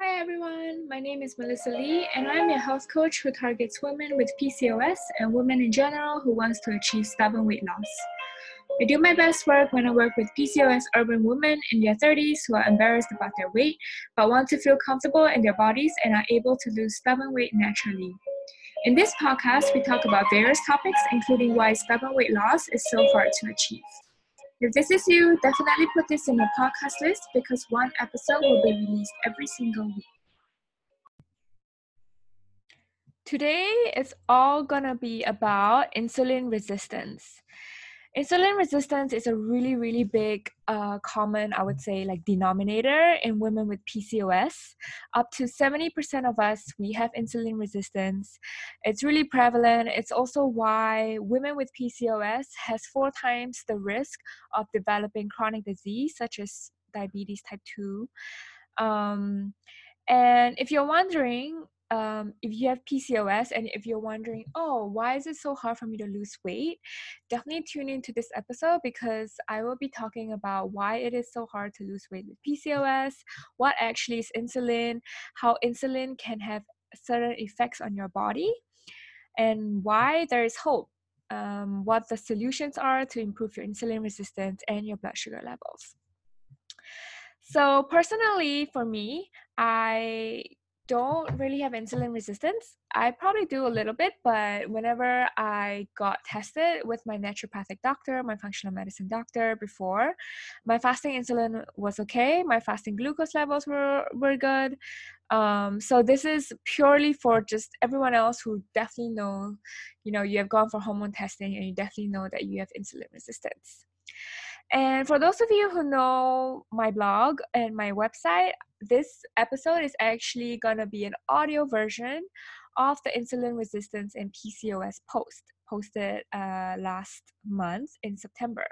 Hi everyone, my name is Melissa Lee and I'm a health coach who targets women with PCOS and women in general who wants to achieve stubborn weight loss. I do my best work when I work with PCOS urban women in their 30s who are embarrassed about their weight but want to feel comfortable in their bodies and are able to lose stubborn weight naturally. In this podcast, we talk about various topics including why stubborn weight loss is so hard to achieve. If this is you, definitely put this in your podcast list because one episode will be released every single week. Today is all gonna be about insulin resistance. Insulin resistance is a really big common, I would say, like denominator in women with PCOS. Up to 70% of us, we have insulin resistance. It's really prevalent. It's also why women with PCOS has 4 times the risk of developing chronic disease, such as diabetes type 2. And if you're wondering, if you have PCOS and if you're wondering, oh, why is it so hard for me to lose weight? Definitely tune into this episode because I will be talking about why it is so hard to lose weight with PCOS, what actually is insulin, how insulin can have certain effects on your body, and why there is hope, what the solutions are to improve your insulin resistance and your blood sugar levels. So personally, for me, I don't really have insulin resistance. I probably do a little bit, but whenever I got tested with my naturopathic doctor, my functional medicine doctor before, my fasting insulin was okay. My fasting glucose levels were good. So this is purely for just everyone else who definitely know, you have gone for hormone testing and you definitely know that you have insulin resistance. And for those of you who know my blog and my website, this episode is actually going to be an audio version of the insulin resistance and PCOS post, posted last month in September.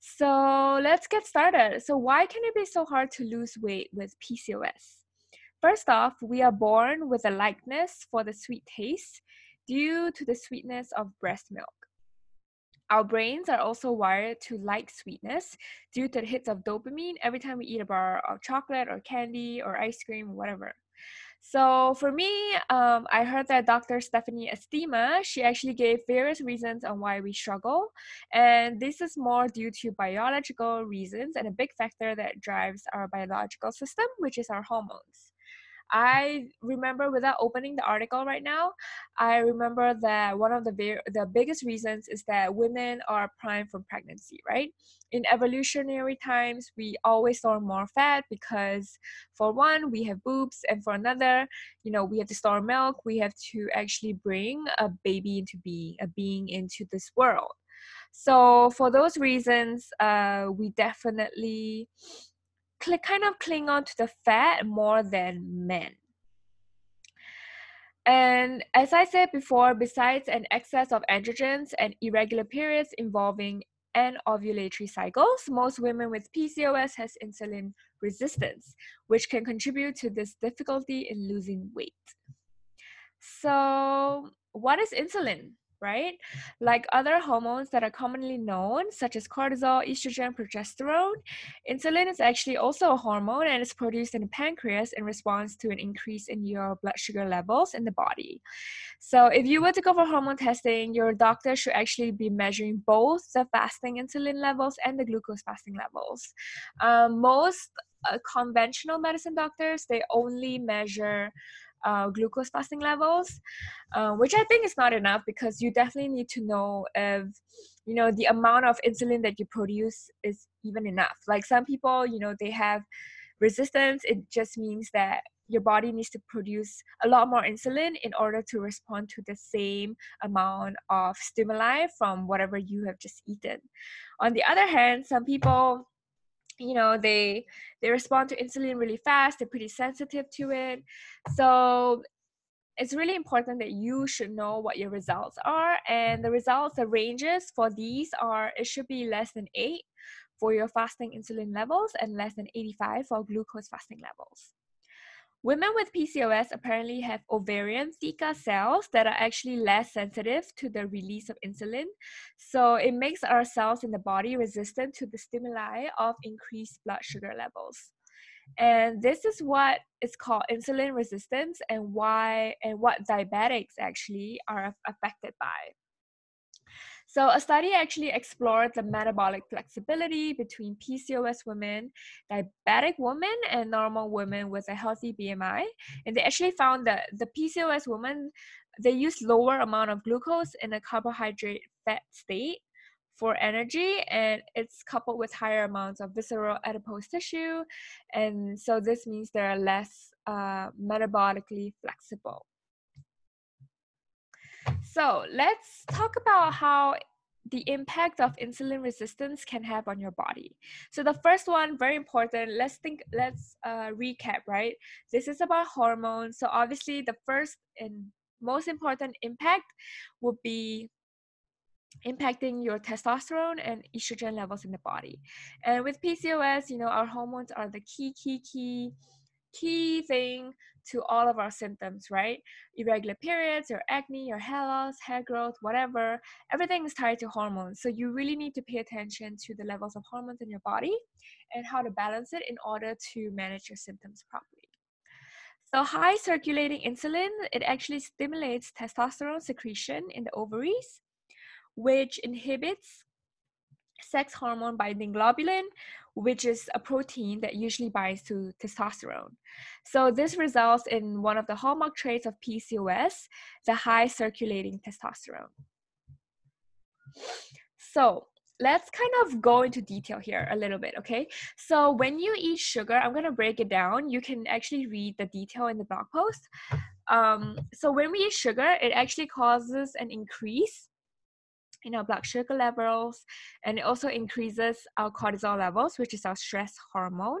So let's get started. So why can it be so hard to lose weight with PCOS? First off, we are born with a likeness for the sweet taste due to the sweetness of breast milk. Our brains are also wired to like sweetness due to the hits of dopamine every time we eat a bar of chocolate or candy or ice cream or whatever. So for me, I heard that Dr. Stephanie Estima, she actually gave various reasons on why we struggle. And this is more due to biological reasons and a big factor that drives our biological system, which is our hormones. I remember, without opening the article right now, I remember that one of the biggest reasons is that women are primed from pregnancy, right? In evolutionary times, we always store more fat because, for one, we have boobs, and for another, we have to store milk. We have to actually bring a baby into being, a being into this world. So for those reasons, we definitely kind of cling on to the fat more than men. And as I said before, besides an excess of androgens and irregular periods involving and ovulatory cycles, most women with PCOS has insulin resistance, which can contribute to this difficulty in losing weight. So what is insulin? Right? Like other hormones that are commonly known, such as cortisol, estrogen, progesterone, insulin is actually also a hormone and it's produced in the pancreas in response to an increase in your blood sugar levels in the body. So if you were to go for hormone testing, your doctor should actually be measuring both the fasting insulin levels and the glucose fasting levels. Most conventional medicine doctors, they only measure glucose fasting levels, which I think is not enough because you definitely need to know if, the amount of insulin that you produce is even enough. Like some people, they have resistance. It just means that your body needs to produce a lot more insulin in order to respond to the same amount of stimuli from whatever you have just eaten. On the other hand, some people, they respond to insulin really fast. They're pretty sensitive to it. So it's really important that you should know what your results are. And the results, the ranges for these are, it should be less than 8 for your fasting insulin levels and less than 85 for glucose fasting levels. Women with PCOS apparently have ovarian theca cells that are actually less sensitive to the release of insulin. So it makes our cells in the body resistant to the stimuli of increased blood sugar levels. And this is what is called insulin resistance, and why and what diabetics actually are affected by. So a study actually explored the metabolic flexibility between PCOS women, diabetic women, and normal women with a healthy BMI. And they actually found that the PCOS women, they used lower amount of glucose in a carbohydrate fat state for energy, and it's coupled with higher amounts of visceral adipose tissue. And so this means they're less metabolically flexible. So let's talk about how the impact of insulin resistance can have on your body. So the first one, very important, let's recap, right? This is about hormones. So obviously the first and most important impact would be impacting your testosterone and estrogen levels in the body. And with PCOS, you know, our hormones are the key thing to all of our symptoms, right? Irregular periods, your acne, your hair loss, hair growth, whatever, everything is tied to hormones. So you really need to pay attention to the levels of hormones in your body and how to balance it in order to manage your symptoms properly. So high circulating insulin, it actually stimulates testosterone secretion in the ovaries, which inhibits sex hormone binding globulin, which is a protein that usually binds to testosterone. So this results in one of the hallmark traits of PCOS, the high circulating testosterone. So let's kind of go into detail here a little bit, okay? So when you eat sugar, I'm going to break it down. You can actually read the detail in the blog post. So when we eat sugar, it actually causes an increase in our blood sugar levels, and it also increases our cortisol levels, which is our stress hormone.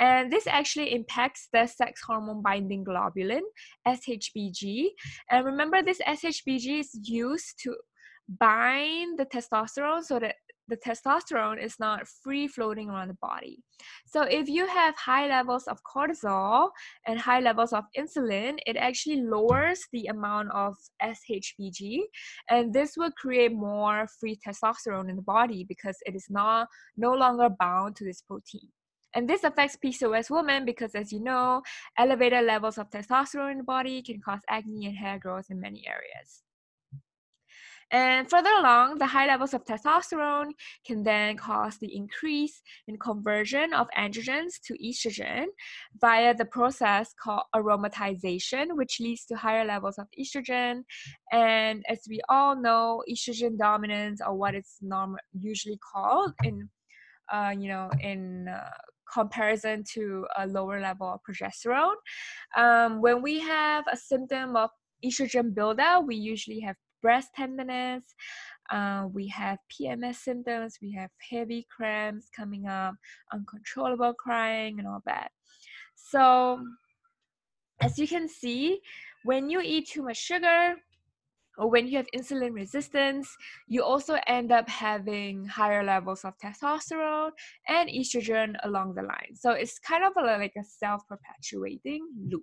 And this actually impacts the sex hormone binding globulin, SHBG. And remember, this SHBG is used to bind the testosterone so that the testosterone is not free floating around the body. So if you have high levels of cortisol and high levels of insulin, it actually lowers the amount of SHBG, and this will create more free testosterone in the body because it is no longer bound to this protein. And this affects PCOS women because, as you know, elevated levels of testosterone in the body can cause acne and hair growth in many areas. And further along, the high levels of testosterone can then cause the increase in conversion of androgens to estrogen via the process called aromatization, which leads to higher levels of estrogen. And as we all know, estrogen dominance, or what it's usually called in comparison to a lower level of progesterone. When we have a symptom of estrogen buildup, we usually have breast tenderness, we have PMS symptoms, we have heavy cramps coming up, uncontrollable crying, and all that. So as you can see, when you eat too much sugar, or when you have insulin resistance, you also end up having higher levels of testosterone and estrogen along the line. So it's kind of like a self-perpetuating loop.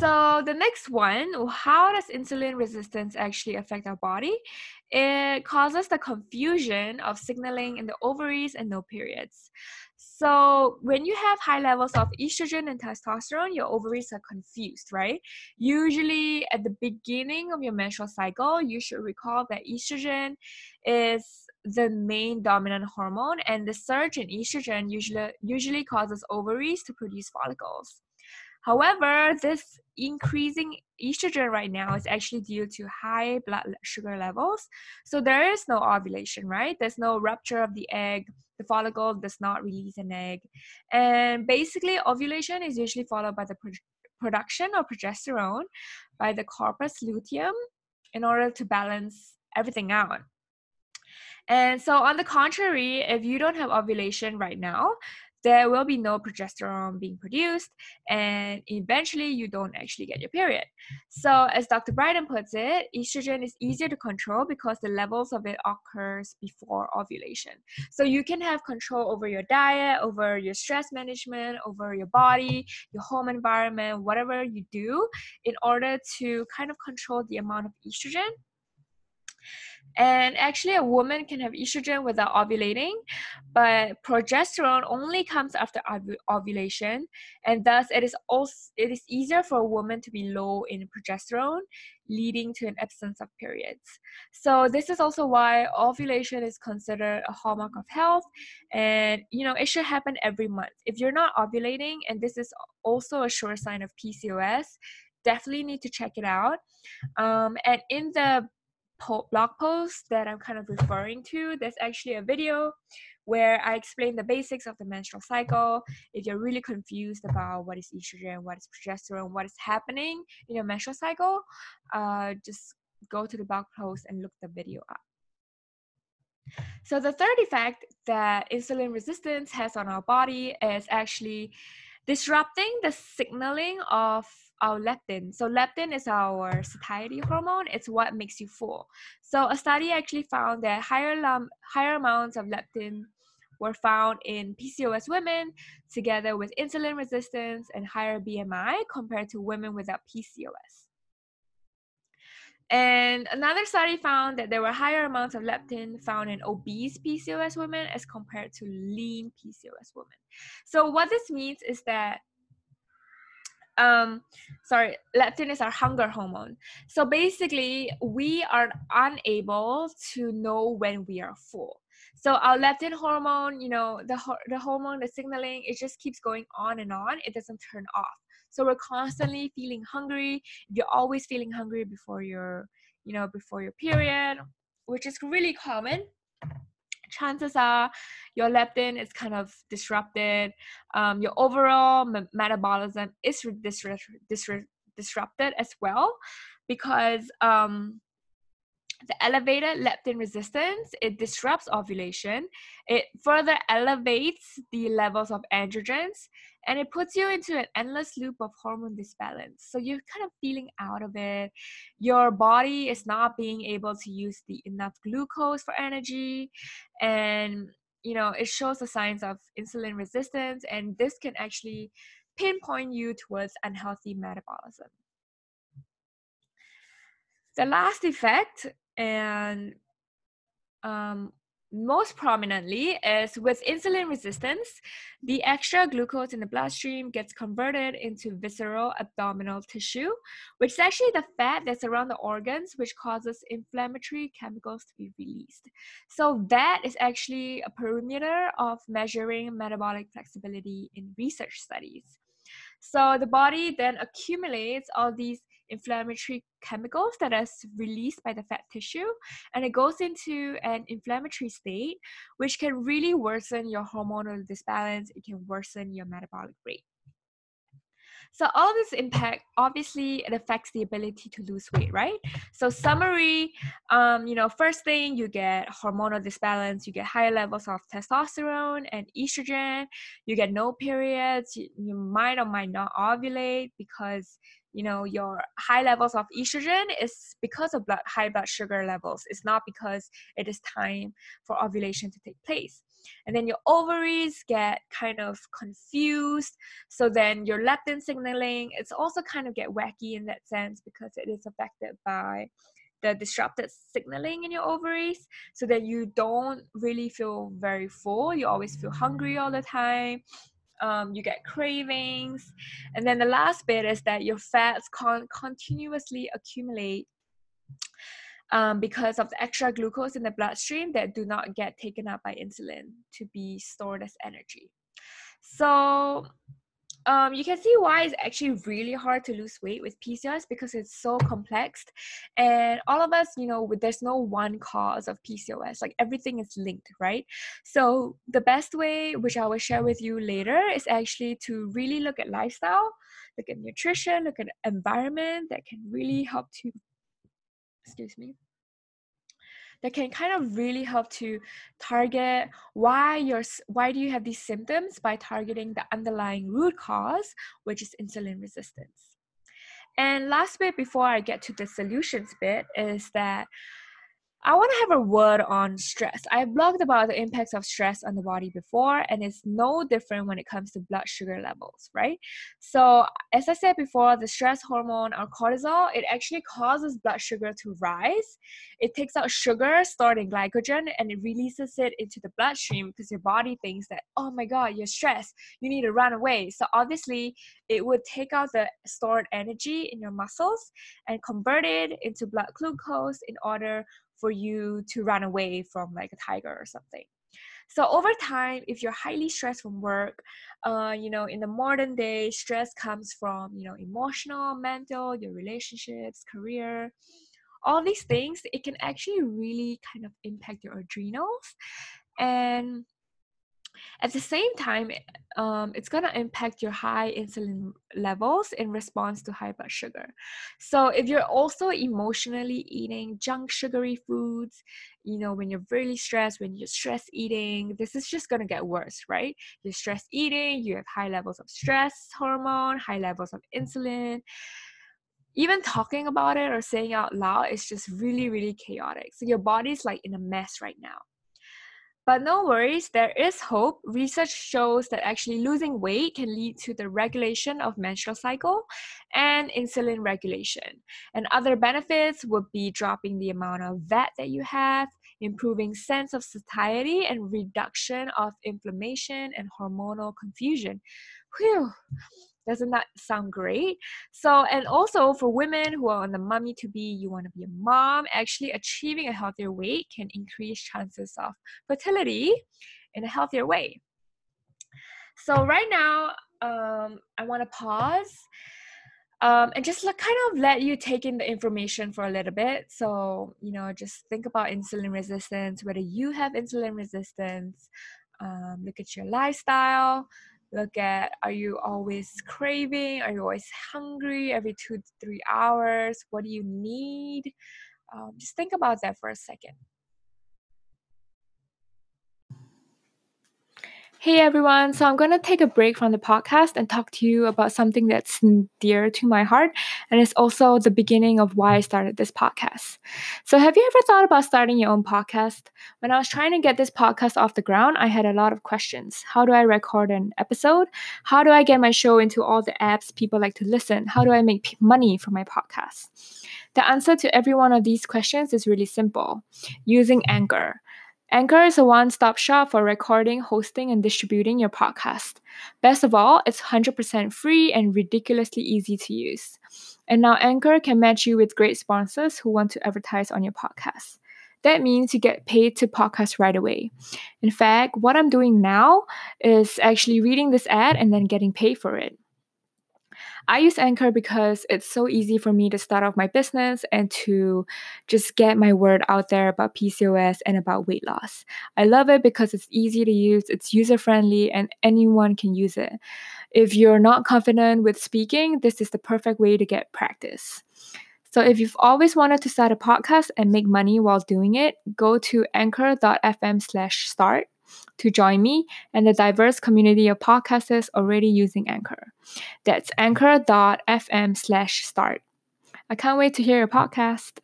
So the next one, how does insulin resistance actually affect our body? It causes the confusion of signaling in the ovaries and no periods. So when you have high levels of estrogen and testosterone, your ovaries are confused, right? Usually at the beginning of your menstrual cycle, you should recall that estrogen is the main dominant hormone, and the surge in estrogen usually causes ovaries to produce follicles. However, this increasing estrogen right now is actually due to high blood sugar levels. So there is no ovulation, right? There's no rupture of the egg. The follicle does not release an egg. And basically, ovulation is usually followed by the production of progesterone by the corpus luteum in order to balance everything out. And so on the contrary, if you don't have ovulation right now, there will be no progesterone being produced, and eventually you don't actually get your period. So as Dr. Bryden puts it, estrogen is easier to control because the levels of it occurs before ovulation. So you can have control over your diet, over your stress management, over your body, your home environment, whatever you do in order to kind of control the amount of estrogen. And actually, a woman can have estrogen without ovulating, but progesterone only comes after ovulation, and thus it is easier for a woman to be low in progesterone, leading to an absence of periods. So this is also why ovulation is considered a hallmark of health, and it should happen every month. If you're not ovulating, and this is also a sure sign of PCOS, definitely need to check it out. And in the blog post that I'm kind of referring to, there's actually a video where I explain the basics of the menstrual cycle. If you're really confused about what is estrogen, what is progesterone, what is happening in your menstrual cycle, just go to the blog post and look the video up. So the third effect that insulin resistance has on our body is actually disrupting the signaling of our leptin. So leptin is our satiety hormone. It's what makes you full. So a study actually found that higher amounts of leptin were found in PCOS women, together with insulin resistance and higher BMI compared to women without PCOS. And another study found that there were higher amounts of leptin found in obese PCOS women as compared to lean PCOS women. So what this means is that leptin is our hunger hormone. So basically, we are unable to know when we are full. So our leptin hormone, the hormone, the signaling, it just keeps going on and on. It doesn't turn off. So we're constantly feeling hungry. You're always feeling hungry before your period, which is really common. Chances are your leptin is kind of disrupted. Your overall metabolism is disrupted as well, because the elevated leptin resistance, it disrupts ovulation. It further elevates the levels of androgens, and it puts you into an endless loop of hormone disbalance. So you're kind of feeling out of it. Your body is not being able to use the enough glucose for energy. And, it shows the signs of insulin resistance. And this can actually pinpoint you towards unhealthy metabolism. The last effect, and most prominently, is with insulin resistance, the extra glucose in the bloodstream gets converted into visceral abdominal tissue, which is actually the fat that's around the organs, which causes inflammatory chemicals to be released. So that is actually a parameter of measuring metabolic flexibility in research studies. So the body then accumulates all these inflammatory chemicals that is released by the fat tissue, and it goes into an inflammatory state, which can really worsen your hormonal disbalance. It can worsen your metabolic rate. So all this impact, obviously, it affects the ability to lose weight, right? So summary, first thing, you get hormonal disbalance, you get higher levels of testosterone and estrogen, you get no periods, you might or might not ovulate because your high levels of estrogen is because of high blood sugar levels. It's not because it is time for ovulation to take place. And then your ovaries get kind of confused. So then your leptin signaling, it's also kind of get wacky in that sense, because it is affected by the disrupted signaling in your ovaries, so that you don't really feel very full. You always feel hungry all the time. You get cravings. And then the last bit is that your fats continuously accumulate because of the extra glucose in the bloodstream that do not get taken up by insulin to be stored as energy. So you can see why it's actually really hard to lose weight with PCOS, because it's so complex. And all of us, there's no one cause of PCOS. Like, everything is linked, right? So the best way, which I will share with you later, is actually to really look at lifestyle, look at nutrition, look at environment that can really help to, that can kind of really help to target why do you have these symptoms by targeting the underlying root cause, which is insulin resistance. And last bit before I get to the solutions bit is that I want to have a word on stress. I've blogged about the impacts of stress on the body before, and it's no different when it comes to blood sugar levels, right? So as I said before, the stress hormone, or cortisol, it actually causes blood sugar to rise. It takes out sugar stored in glycogen and it releases it into the bloodstream because your body thinks that, oh my God, you're stressed, you need to run away. So obviously it would take out the stored energy in your muscles and convert it into blood glucose in order for you to run away from like a tiger or something. So over time, if you're highly stressed from work, in the modern day, stress comes from, emotional, mental, your relationships, career, all these things. It can actually really kind of impact your adrenals. And at the same time, it's going to impact your high insulin levels in response to high blood sugar. So if you're also emotionally eating junk sugary foods, when you're really stressed, when you're stress eating, this is just going to get worse, right? You're stress eating, you have high levels of stress hormone, high levels of insulin. Even talking about it or saying it out loud is just really, really chaotic. So your body's like in a mess right now. But no worries, there is hope. Research shows that actually losing weight can lead to the regulation of menstrual cycle and insulin regulation. And other benefits would be dropping the amount of fat that you have, improving sense of satiety, and reduction of inflammation and hormonal confusion. Whew. Doesn't that sound great? So, and also for women who are on the mommy-to-be, you want to be a mom, actually achieving a healthier weight can increase chances of fertility in a healthier way. So right now, I want to pause and just kind of let you take in the information for a little bit. So, just think about insulin resistance, whether you have insulin resistance, look at your lifestyle, look at, are you always craving? Are you always hungry every 2 to 3 hours? What do you need? Just think about that for a second. Hey everyone, so I'm going to take a break from the podcast and talk to you about something that's dear to my heart, and it's also the beginning of why I started this podcast. So have you ever thought about starting your own podcast? When I was trying to get this podcast off the ground, I had a lot of questions. How do I record an episode? How do I get my show into all the apps people like to listen? How do I make money from my podcast? The answer to every one of these questions is really simple, using Anchor. Anchor is a one-stop shop for recording, hosting, and distributing your podcast. Best of all, it's 100% free and ridiculously easy to use. And now Anchor can match you with great sponsors who want to advertise on your podcast. That means you get paid to podcast right away. In fact, what I'm doing now is actually reading this ad and then getting paid for it. I use Anchor because it's so easy for me to start off my business and to just get my word out there about PCOS and about weight loss. I love it because it's easy to use, it's user-friendly, and anyone can use it. If you're not confident with speaking, this is the perfect way to get practice. So if you've always wanted to start a podcast and make money while doing it, go to anchor.fm/start. to join me and the diverse community of podcasters already using Anchor. That's anchor.fm/start. I can't wait to hear your podcast.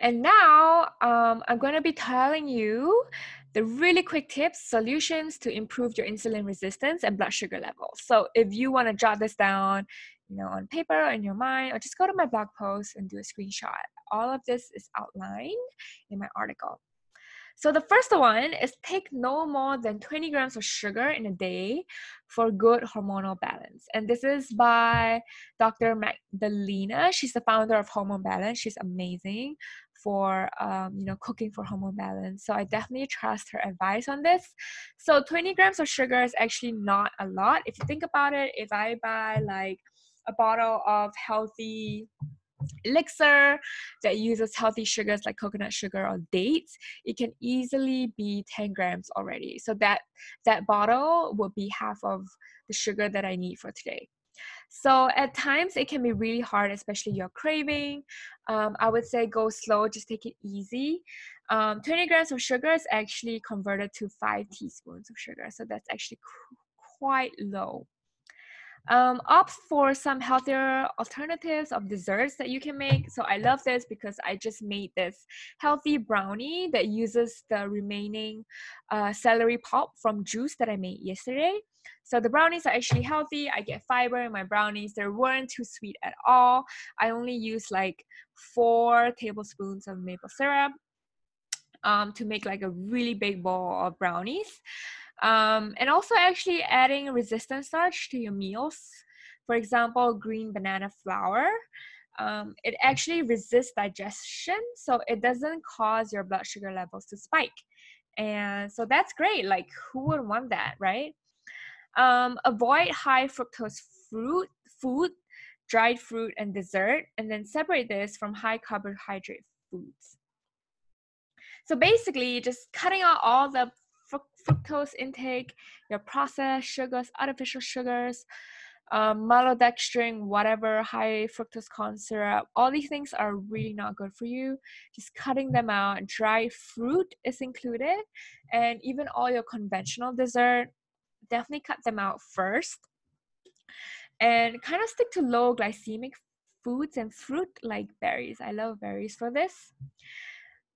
And now I'm going to be telling you the really quick tips, solutions to improve your insulin resistance and blood sugar levels. So if you want to jot this down, on paper or in your mind, or just go to my blog post and do a screenshot. All of this is outlined in my article. So the first one is take no more than 20 grams of sugar in a day for good hormonal balance. And this is by Dr. Magdalena. She's the founder of Hormone Balance. She's amazing for, cooking for Hormone Balance. So I definitely trust her advice on this. So 20 grams of sugar is actually not a lot. If you think about it, if I buy like a bottle of healthy elixir that uses healthy sugars like coconut sugar or dates, it can easily be 10 grams already. So that bottle will be half of the sugar that I need for today. So at times it can be really hard, especially you're craving. I would say go slow, just take it easy. 20 grams of sugar is actually converted to 5 teaspoons of sugar. So that's actually quite low. Opt for some healthier alternatives of desserts that you can make. So I love this because I just made this healthy brownie that uses the remaining celery pulp from juice that I made yesterday. So the brownies are actually healthy. I get fiber in my brownies. They weren't too sweet at all. I only used like 4 tablespoons of maple syrup to make like a really big bowl of brownies. And also actually adding resistant starch to your meals. For example, green banana flour. It actually resists digestion, so it doesn't cause your blood sugar levels to spike. And so that's great. Like, who would want that, right? Avoid high fructose food, dried fruit, and dessert, and then separate this from high carbohydrate foods. So basically, just cutting out all the fructose intake, your processed sugars, artificial sugars, maltodextrin, whatever, high fructose corn syrup, all these things are really not good for you. Just cutting them out. Dried fruit is included, and even all your conventional dessert. Definitely cut them out first, and kind of stick to low glycemic foods and fruit like berries. I love berries for this.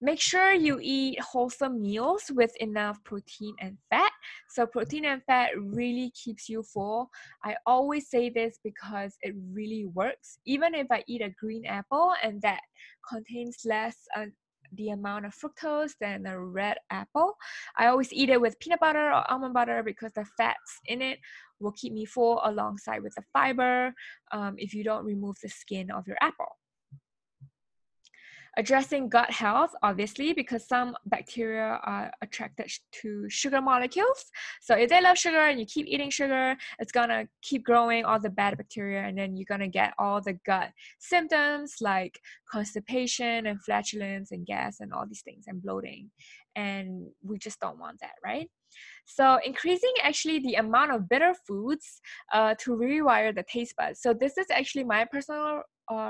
Make sure you eat wholesome meals with enough protein and fat. So protein and fat really keeps you full. I always say this because it really works. Even if I eat a green apple and that contains less the amount of fructose than a red apple, I always eat it with peanut butter or almond butter because the fats in it will keep me full alongside with the fiber if you don't remove the skin of your apple. Addressing gut health, obviously, because some bacteria are attracted to sugar molecules. So if they love sugar and you keep eating sugar, it's gonna keep growing all the bad bacteria, and then you're gonna get all the gut symptoms like constipation and flatulence and gas and all these things and bloating. And we just don't want that, right? So increasing actually the amount of bitter foods to rewire the taste buds. So this is actually my personal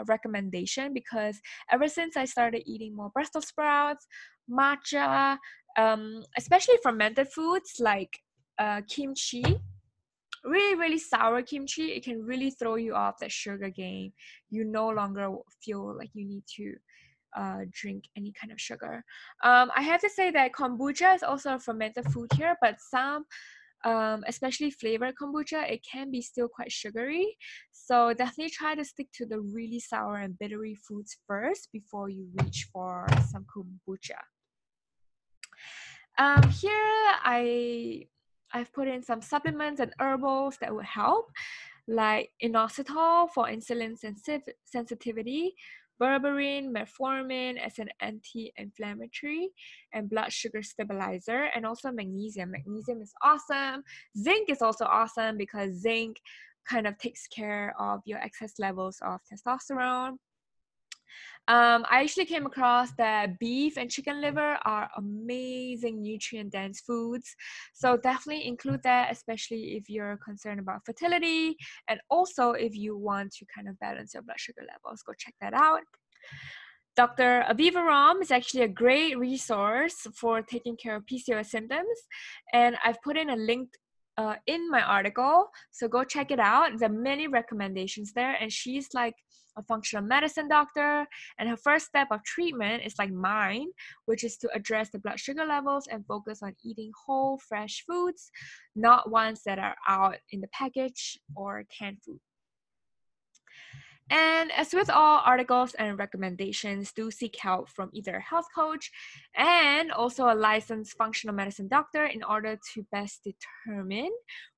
recommendation because ever since I started eating more Brussels sprouts, matcha, especially fermented foods like kimchi, really sour kimchi, it can really throw you off that sugar game. You no longer feel like you need to drink any kind of sugar. I have to say that kombucha is also a fermented food here, but some especially flavored kombucha, it can be still quite sugary. So definitely try to stick to the really sour and bittery foods first before you reach for some kombucha. Here I've put in some supplements and herbals that would help, like inositol for insulin sensitivity, berberine, metformin as an anti-inflammatory and blood sugar stabilizer, and also magnesium. Magnesium is awesome. Zinc is also awesome because zinc kind of takes care of your excess levels of testosterone. I actually came across that beef and chicken liver are amazing nutrient-dense foods. So definitely include that, especially if you're concerned about fertility and also if you want to kind of balance your blood sugar levels. Go check that out. Dr. Aviva Ram is actually a great resource for taking care of PCOS symptoms, and I've put in a link in my article, so go check it out. There are many recommendations there, and she's like a functional medicine doctor, and her first step of treatment is like mine, which is to address the blood sugar levels and focus on eating whole fresh foods, not ones that are out in the package or canned food. And as with all articles and recommendations, do seek help from either a health coach and also a licensed functional medicine doctor in order to best determine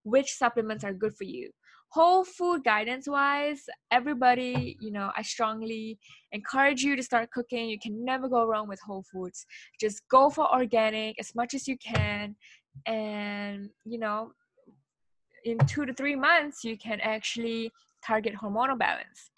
which supplements are good for you. Whole food guidance-wise, everybody, I strongly encourage you to start cooking. You can never go wrong with whole foods. Just go for organic as much as you can. And, in 2 to 3 months, you can actually target hormonal balance.